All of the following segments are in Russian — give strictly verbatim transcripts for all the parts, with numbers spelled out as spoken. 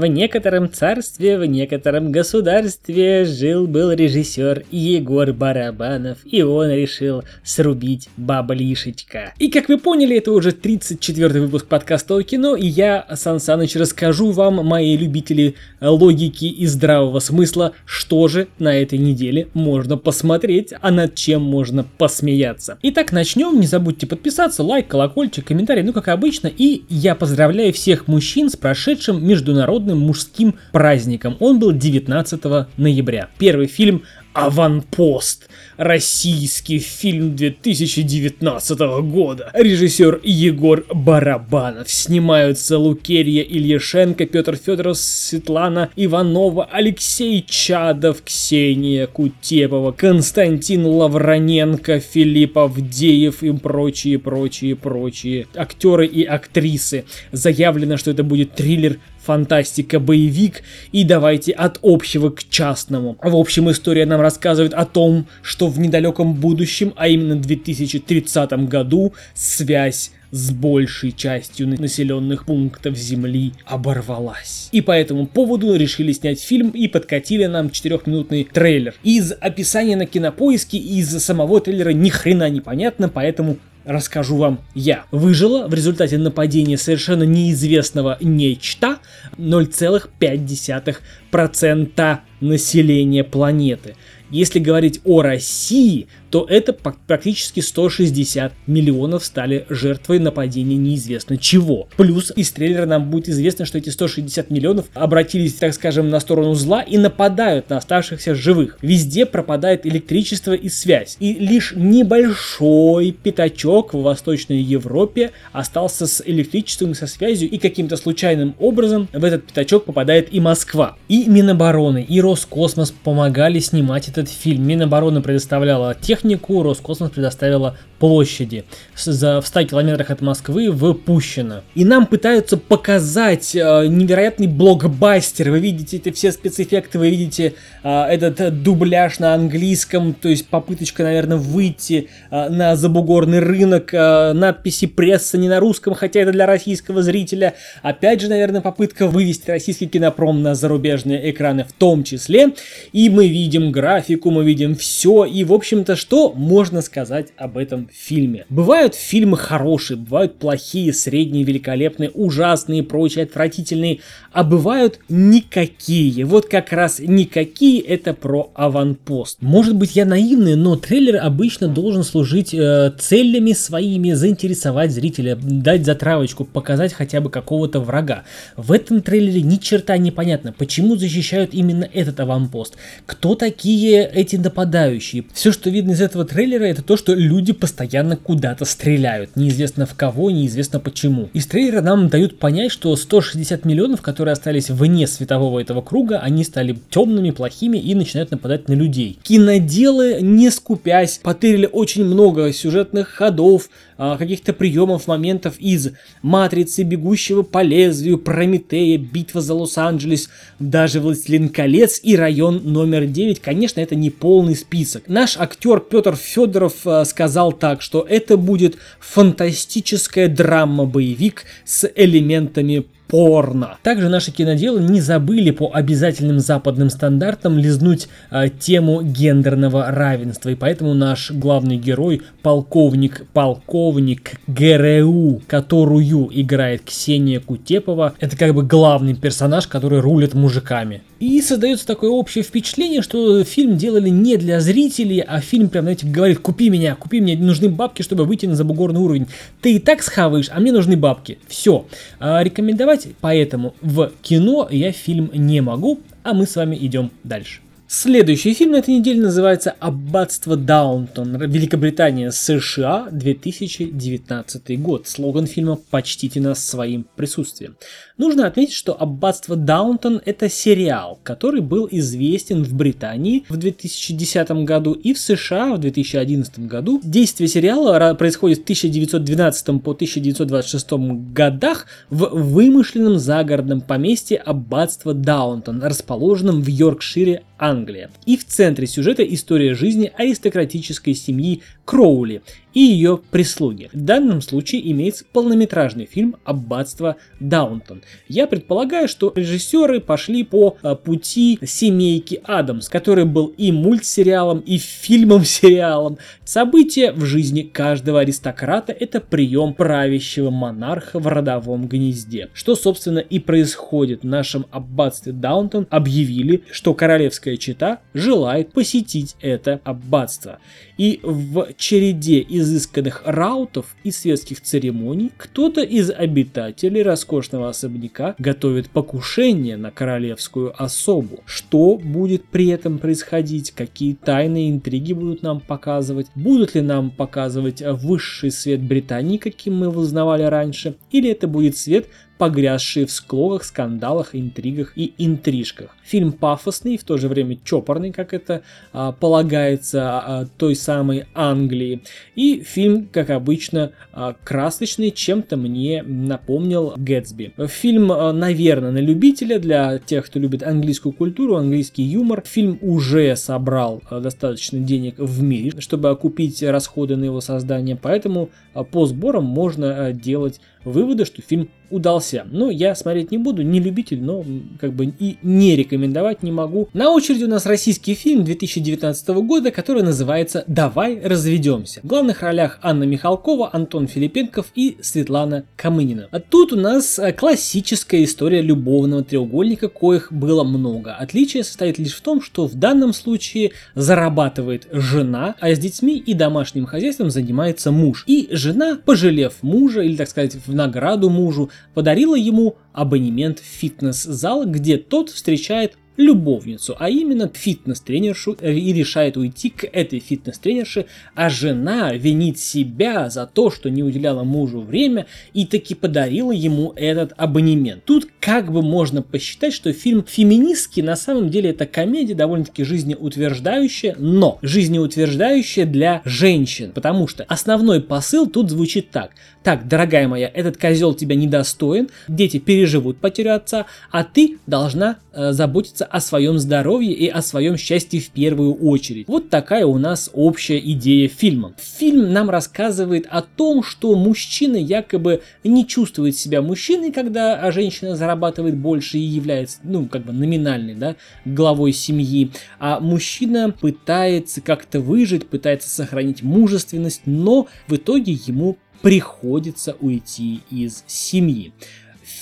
В некотором царстве, в некотором государстве жил-был режиссер Егор Барабанов, и он решил срубить баблишечка. И как вы поняли, это уже тридцать четвёртый выпуск подкаста о кино, и я, Сан Саныч, расскажу вам, мои любители логики и здравого смысла, что же на этой неделе можно посмотреть, а над чем можно посмеяться. Итак, начнем. Не забудьте подписаться, лайк, колокольчик, комментарий, ну как обычно, и я поздравляю всех мужчин с прошедшим международным мужским праздником. Он был девятнадцатого ноября. Первый фильм «Аванпост». Российский фильм две тысячи девятнадцатого года. Режиссер Егор Барабанов. Снимаются Лукерия Ильяшенко, Петр Федоров, Светлана Иванова, Алексей Чадов, Ксения Кутепова, Константин Лавроненко, Филипп Авдеев и прочие, прочие, прочие актеры и актрисы. Заявлено, что это будет триллер, фантастика, боевик, и давайте от общего к частному. В общем, история нам рассказывает о том, что в недалеком будущем, а именно в две тысячи тридцатом году, связь с большей частью населенных пунктов Земли оборвалась. И по этому поводу решили снять фильм и подкатили нам четырёхминутный трейлер. Из описания на Кинопоиске и из самого трейлера ни хрена не понятно, поэтому расскажу вам я. Выжила в результате нападения совершенно неизвестного нечто ноль целых пять десятых процента населения планеты. Если говорить о России, то это практически сто шестьдесят миллионов стали жертвой нападения неизвестно чего. Плюс из трейлера нам будет известно, что эти сто шестьдесят миллионов обратились, так скажем, на сторону зла и нападают на оставшихся живых. Везде пропадает электричество и связь. И лишь небольшой пятачок в Восточной Европе остался с электричеством и со связью, и каким-то случайным образом в этот пятачок попадает и Москва. И Минобороны, и Роскосмос помогали снимать этот фильм. Минобороны предоставляла тех технику, Роскосмос предоставила площади. За, в ста километрах от Москвы в Пущино. И нам пытаются показать э, невероятный блокбастер. Вы видите эти все спецэффекты, вы видите э, этот дубляж на английском, то есть попыточка, наверное, выйти э, на забугорный рынок, э, надписи пресса не на русском, хотя это для российского зрителя. Опять же, наверное, попытка вывести российский кинопром на зарубежные экраны в том числе. И мы видим графику, мы видим все. И, в общем-то, что можно сказать об этом фильме? Бывают фильмы хорошие, бывают плохие, средние, великолепные, ужасные, прочие, отвратительные, а бывают никакие. Вот как раз никакие — это про «Аванпост». Может быть, я наивный, но трейлер обычно должен служить э, целями своими, заинтересовать зрителя, дать затравочку, показать хотя бы какого-то врага. В этом трейлере ни черта не понятно, почему защищают именно этот аванпост, кто такие эти нападающие. Все, что видно из этого трейлера, это то, что люди постоянно куда-то стреляют. Неизвестно в кого, неизвестно почему. Из трейлера нам дают понять, что сто шестьдесят миллионов, которые остались вне светового этого круга, они стали темными, плохими и начинают нападать на людей. Киноделы, не скупясь, потырили очень много сюжетных ходов, каких-то приемов, моментов из «Матрицы», «Бегущего по лезвию», «Прометея», «Битва за Лос-Анджелес», даже «Властелин колец» и «Район номер девять». Конечно, это не полный список. Наш актер Петр Федоров сказал так, что это будет фантастическая драма-боевик с элементами порно. Также наши киноделы не забыли по обязательным западным стандартам лизнуть э, тему гендерного равенства, и поэтому наш главный герой, полковник, полковник ГРУ, которую играет Ксения Кутепова, это как бы главный персонаж, который рулит мужиками. И создается такое общее впечатление, что фильм делали не для зрителей, а фильм прям, знаете, говорит: купи меня, купи меня, нужны бабки, чтобы выйти на забугорный уровень. Ты и так схаваешь, а мне нужны бабки. Все. Э, рекомендовать поэтому в кино я фильм не могу, а мы с вами идем дальше. Следующий фильм на этой неделе называется «Аббатство Даунтон. Великобритания, США, две тысячи девятнадцатый год». Слоган фильма «Почтите нас своим присутствием». Нужно отметить, что «Аббатство Даунтон» — это сериал, который был известен в Британии в две тысячи десятом году и в США в две тысячи одиннадцатом году. Действие сериала происходит в тысяча девятьсот двенадцатом по тысяча девятьсот двадцать шестом годах в вымышленном загородном поместье «Аббатство Даунтон», расположенном в Йоркшире, Англия. И в центре сюжета история жизни аристократической семьи Кроули и ее прислуги. В данном случае имеется полнометражный фильм «Аббатство Даунтон». Я предполагаю, что режиссеры пошли по пути семейки Адамс, который был и мультсериалом, и фильмом-сериалом. События в жизни каждого аристократа – это прием правящего монарха в родовом гнезде. Что, собственно, и происходит в нашем аббатстве Даунтон. Объявили, что королевская чета желает посетить это аббатство. И в череде изысканных раутов и светских церемоний кто-то из обитателей роскошного особняка готовит покушение на королевскую особу. Что будет при этом происходить? Какие тайные интриги будут нам показывать? Будут ли нам показывать высший свет Британии, каким мы его узнавали раньше? Или это будет свет, погрязшие в склоках, скандалах, интригах и интрижках. Фильм пафосный, в то же время чопорный, как это а, полагается а, той самой Англии. И фильм, как обычно, а, красочный, чем-то мне напомнил Гэтсби. Фильм, а, наверное, на любителя, для тех, кто любит английскую культуру, английский юмор. Фильм уже собрал а, достаточно денег в мире, чтобы окупить расходы на его создание, поэтому а, по сборам можно а, делать выводы, что фильм удался. Но я смотреть не буду, не любитель, но как бы и не рекомендовать не могу. На очереди у нас российский фильм две тысячи девятнадцатого года, который называется «Давай разведемся». В главных ролях Анна Михалкова, Антон Филипенков и Светлана Камынина. А тут у нас классическая история любовного треугольника, коих было много. Отличие состоит лишь в том, что в данном случае зарабатывает жена, а с детьми и домашним хозяйством занимается муж. И жена, пожалев мужа, или, так сказать, в награду мужу, подарила ему абонемент в фитнес-зал, где тот встречает любовницу, а именно фитнес-тренершу, и решает уйти к этой фитнес-тренерше, а жена винит себя за то, что не уделяла мужу время и таки подарила ему этот абонемент. Тут как бы можно посчитать, что фильм феминистский, на самом деле это комедия, довольно-таки жизнеутверждающая, но жизнеутверждающая для женщин, потому что основной посыл тут звучит так. Так, дорогая моя, этот козел тебя недостоин, дети переживут потерю отца, а ты должна э, заботиться о своем здоровье и о своем счастье в первую очередь. Вот такая у нас общая идея фильма. Фильм нам рассказывает о том, что мужчина якобы не чувствует себя мужчиной, когда женщина зарабатывает больше и является, ну, как бы номинальной, да, главой семьи, а мужчина пытается как-то выжить, пытается сохранить мужественность, но в итоге ему приходится уйти из семьи.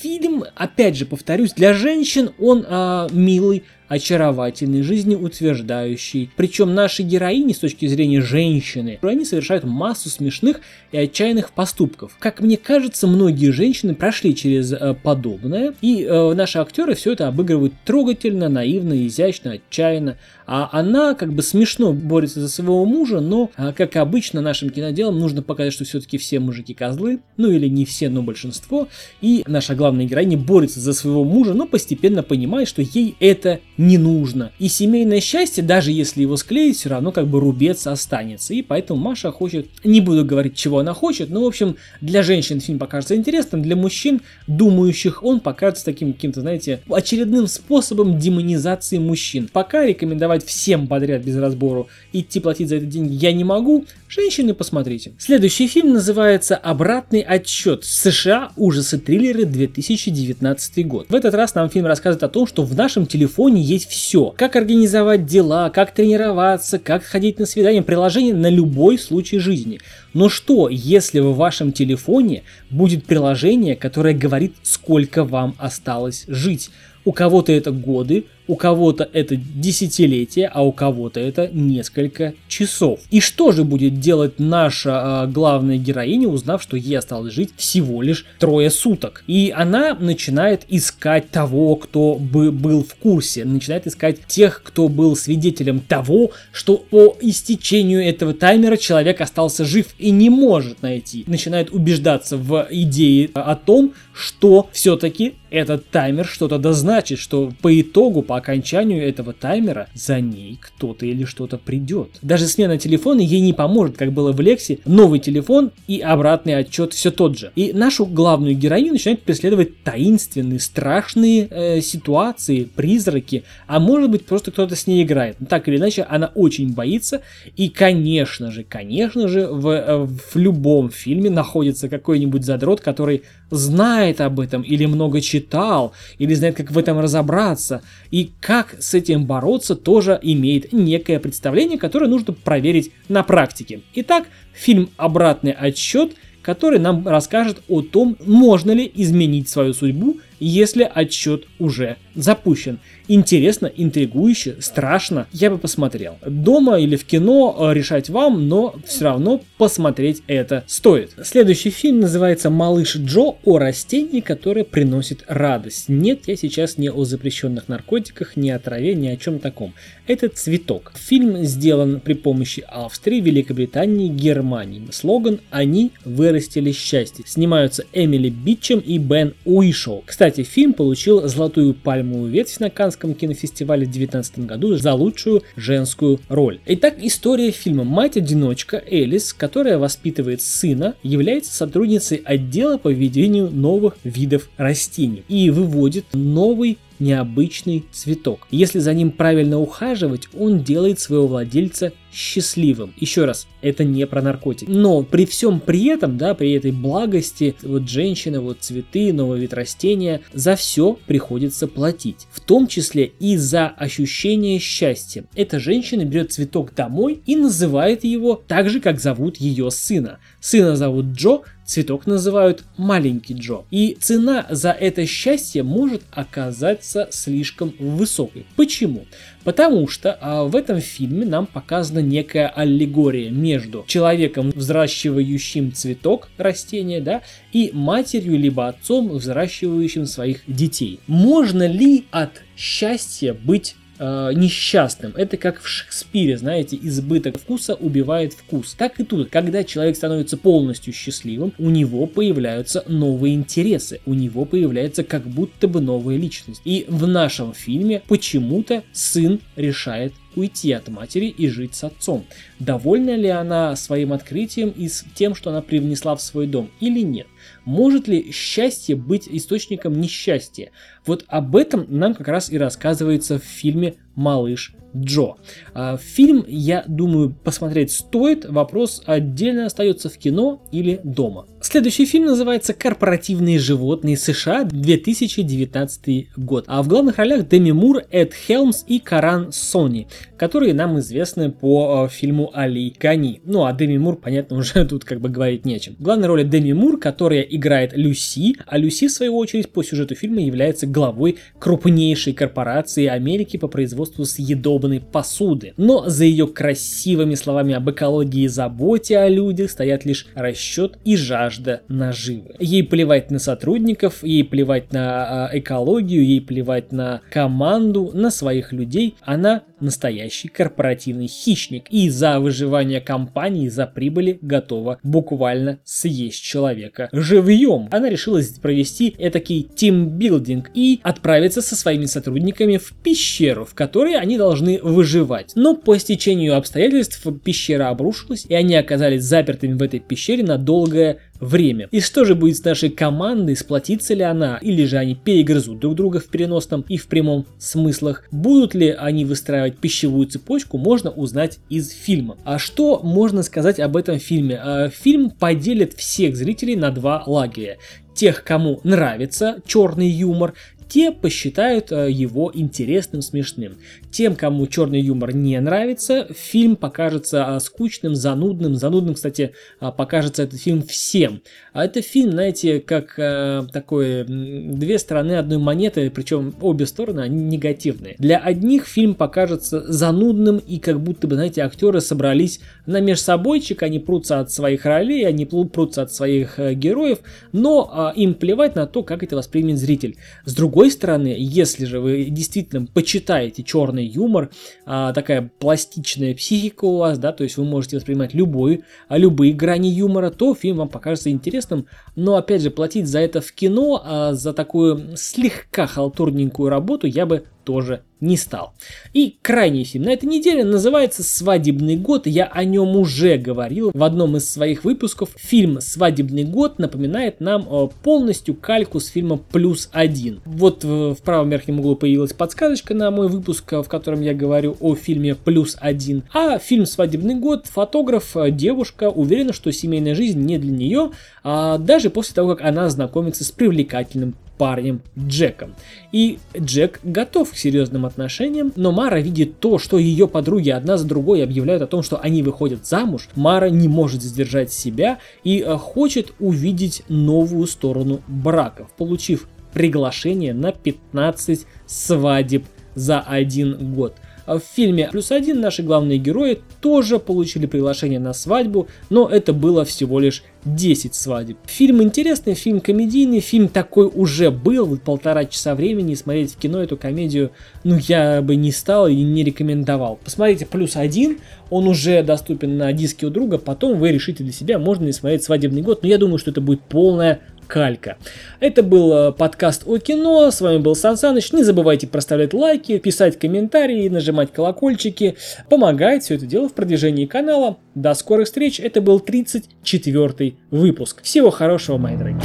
Фильм, опять же, повторюсь, для женщин он а, милый, очаровательный, жизнеутверждающий. Причем наши героини, с точки зрения женщины, они совершают массу смешных и отчаянных поступков. Как мне кажется, многие женщины прошли через э, подобное, и э, наши актеры все это обыгрывают трогательно, наивно, изящно, отчаянно. А она как бы смешно борется за своего мужа, но, э, как обычно, нашим киноделам нужно показать, что все-таки все мужики козлы, ну или не все, но большинство, и наша главная героиня борется за своего мужа, но постепенно понимает, что ей это не нужно. И семейное счастье, даже если его склеить, все равно как бы рубец останется. И поэтому Маша хочет, не буду говорить, чего она хочет, но в общем, для женщин фильм покажется интересным, для мужчин, думающих, он покажется таким каким-то, знаете, очередным способом демонизации мужчин. Пока рекомендовать всем подряд без разбору идти платить за это деньги я не могу. Женщины, посмотрите. Следующий фильм называется «Обратный отсчет. США. Ужасы-триллеры. две тысячи девятнадцатый год». В этот раз нам фильм рассказывает о том, что в нашем телефоне есть все. Как организовать дела, как тренироваться, как ходить на свидание. Приложение на любой случай жизни. Но что, если в вашем телефоне будет приложение, которое говорит, сколько вам осталось жить? У кого-то это годы, у кого-то это десятилетия, а у кого-то это несколько часов. И что же будет делать наша э, главная героиня, узнав, что ей осталось жить всего лишь трое суток? И она начинает искать того, кто бы был в курсе, начинает искать тех, кто был свидетелем того, что по истечению этого таймера человек остался жив и не может найти. Начинает убеждаться в идее о том, что все-таки Этот таймер что-то дозначит, что по итогу, по окончанию этого таймера за ней кто-то или что-то придет. Даже смена телефона ей не поможет, как было в Лекси, новый телефон и обратный отчет все тот же. И нашу главную героиню начинают преследовать таинственные, страшные э, ситуации, призраки, а может быть просто кто-то с ней играет. Но так или иначе, она очень боится, и конечно же, конечно же, в, в любом фильме находится какой-нибудь задрот, который знает об этом или много читает. читал, или знает, как в этом разобраться, и как с этим бороться, тоже имеет некое представление, которое нужно проверить на практике. Итак, фильм «Обратный отсчет», который нам расскажет о том, можно ли изменить свою судьбу, если отсчет уже запущен. Интересно, интригующе, страшно, я бы посмотрел. Дома или в кино решать вам, но все равно посмотреть это стоит. Следующий фильм называется «Малыш Джо» о растении, которое приносит радость. Нет, я сейчас не о запрещенных наркотиках, не о траве, ни о чем таком. Это цветок. Фильм сделан при помощи Австрии, Великобритании, Германии. Слоган «Они вырастили счастье». Снимаются Эмили Битчем и Бен Уишо. Кстати, Кстати, фильм получил золотую пальмовую ветвь на Каннском кинофестивале в две тысячи девятнадцатом году за лучшую женскую роль. Итак, история фильма. Мать-одиночка Элис, которая воспитывает сына, является сотрудницей отдела по введению новых видов растений и выводит новый необычный цветок. Если за ним правильно ухаживать, он делает своего владельца счастливым. Еще раз, это не про наркотики. Но при всем при этом, да, при этой благости, вот женщина, вот цветы, новый вид растения, за все приходится платить. В том числе и за ощущение счастья. Эта женщина берет цветок домой и называет его так же, как зовут ее сына. Сына зовут Джо, цветок называют «маленький Джо». И цена за это счастье может оказаться слишком высокой. Почему? Потому что а, в этом фильме нам показана некая аллегория между человеком, взращивающим цветок растения, да, и матерью либо отцом, взращивающим своих детей. Можно ли от счастья быть несчастным? Это как в Шекспире, знаете, избыток вкуса убивает вкус. Так и тут, когда человек становится полностью счастливым, у него появляются новые интересы, у него появляется как будто бы новая личность. И в нашем фильме почему-то сын решает уйти от матери и жить с отцом. Довольна ли она своим открытием и тем, что она привнесла в свой дом, или нет? Может ли счастье быть источником несчастья? Вот об этом нам как раз и рассказывается в фильме «Малыш Джо». Фильм, я думаю, посмотреть стоит. Вопрос отдельно остается в кино или дома. Следующий фильм называется «Корпоративные животные США», две тысячи девятнадцатый год. А в главных ролях Деми Мур, Эд Хелмс и Каран Сони, которые нам известны по фильму «Али Гани». Ну, а Деми Мур, понятно, уже тут как бы говорить нечем. В главной роли Деми Мур, которая играет Люси, а Люси, в свою очередь, по сюжету фильма является главой крупнейшей корпорации Америки по производству съедобной посуды. Но за ее красивыми словами об экологии и заботе о людях стоят лишь расчет и жажда наживы. Ей плевать на сотрудников, ей плевать на экологию, ей плевать на команду, на своих людей. Она настоящий корпоративный хищник и за выживание компании, за прибыли готова буквально съесть человека живьем. Она решила провести этакий тимбилдинг и отправиться со своими сотрудниками в пещеру, в которой они должны выживать. Но по стечению обстоятельств пещера обрушилась, и они оказались запертыми в этой пещере на долгое время. И что же будет с нашей командой? Сплотится ли она? Или же они перегрызут друг друга в переносном и в прямом смыслах? Будут ли они выстраивать пищевую цепочку? Можно узнать из фильма. А что можно сказать об этом фильме? Фильм поделит всех зрителей на два лагеря. Тех, кому нравится черный юмор, те посчитают его интересным, смешным. Тем, кому черный юмор не нравится, фильм покажется скучным, занудным. Занудным, кстати, покажется этот фильм всем. А это фильм, знаете, как такое две стороны одной монеты, причем обе стороны, они негативные. Для одних фильм покажется занудным и как будто бы, знаете, актеры собрались на межсобойчик, они прутся от своих ролей, они прутся от своих героев, но им плевать на то, как это воспримет зритель. С другой другой стороны, если же вы действительно почитаете черный юмор, такая пластичная психика у вас, да, то есть вы можете воспринимать любую, любые грани юмора, то фильм вам покажется интересным. Но опять же, платить за это в кино, за такую слегка халтурненькую работу я бы тоже не стал. И крайний фильм на этой неделе называется «Свадебный год». Я о нем уже говорил в одном из своих выпусков. Фильм «Свадебный год» напоминает нам полностью кальку с фильма «Плюс один». Вот в правом верхнем углу появилась подсказочка на мой выпуск, в котором я говорю о фильме «Плюс один». А фильм «Свадебный год», фотограф, девушка уверена, что семейная жизнь не для нее, даже после того, как она знакомится с привлекательным парнем Джеком. И Джек готов к серьезным отношениям, но Мара видит то, что ее подруги одна за другой объявляют о том, что они выходят замуж. Мара не может сдержать себя и хочет увидеть новую сторону браков, получив приглашение на пятнадцать свадеб за один год. В фильме «Плюс один» наши главные герои тоже получили приглашение на свадьбу, но это было всего лишь десять свадеб. Фильм интересный, фильм комедийный, фильм такой уже был, вот полтора часа времени, смотреть в кино эту комедию, ну, я бы не стал и не рекомендовал. Посмотрите «Плюс один», он уже доступен на диске у друга, потом вы решите для себя, можно ли смотреть «Свадебный год», но я думаю, что это будет полная калька. Это был подкаст о кино. С вами был Сан Саныч. Не забывайте проставлять лайки, писать комментарии, нажимать колокольчики. Помогает все это дело в продвижении канала. До скорых встреч. Это был тридцать четвёртый выпуск. Всего хорошего, мои дорогие.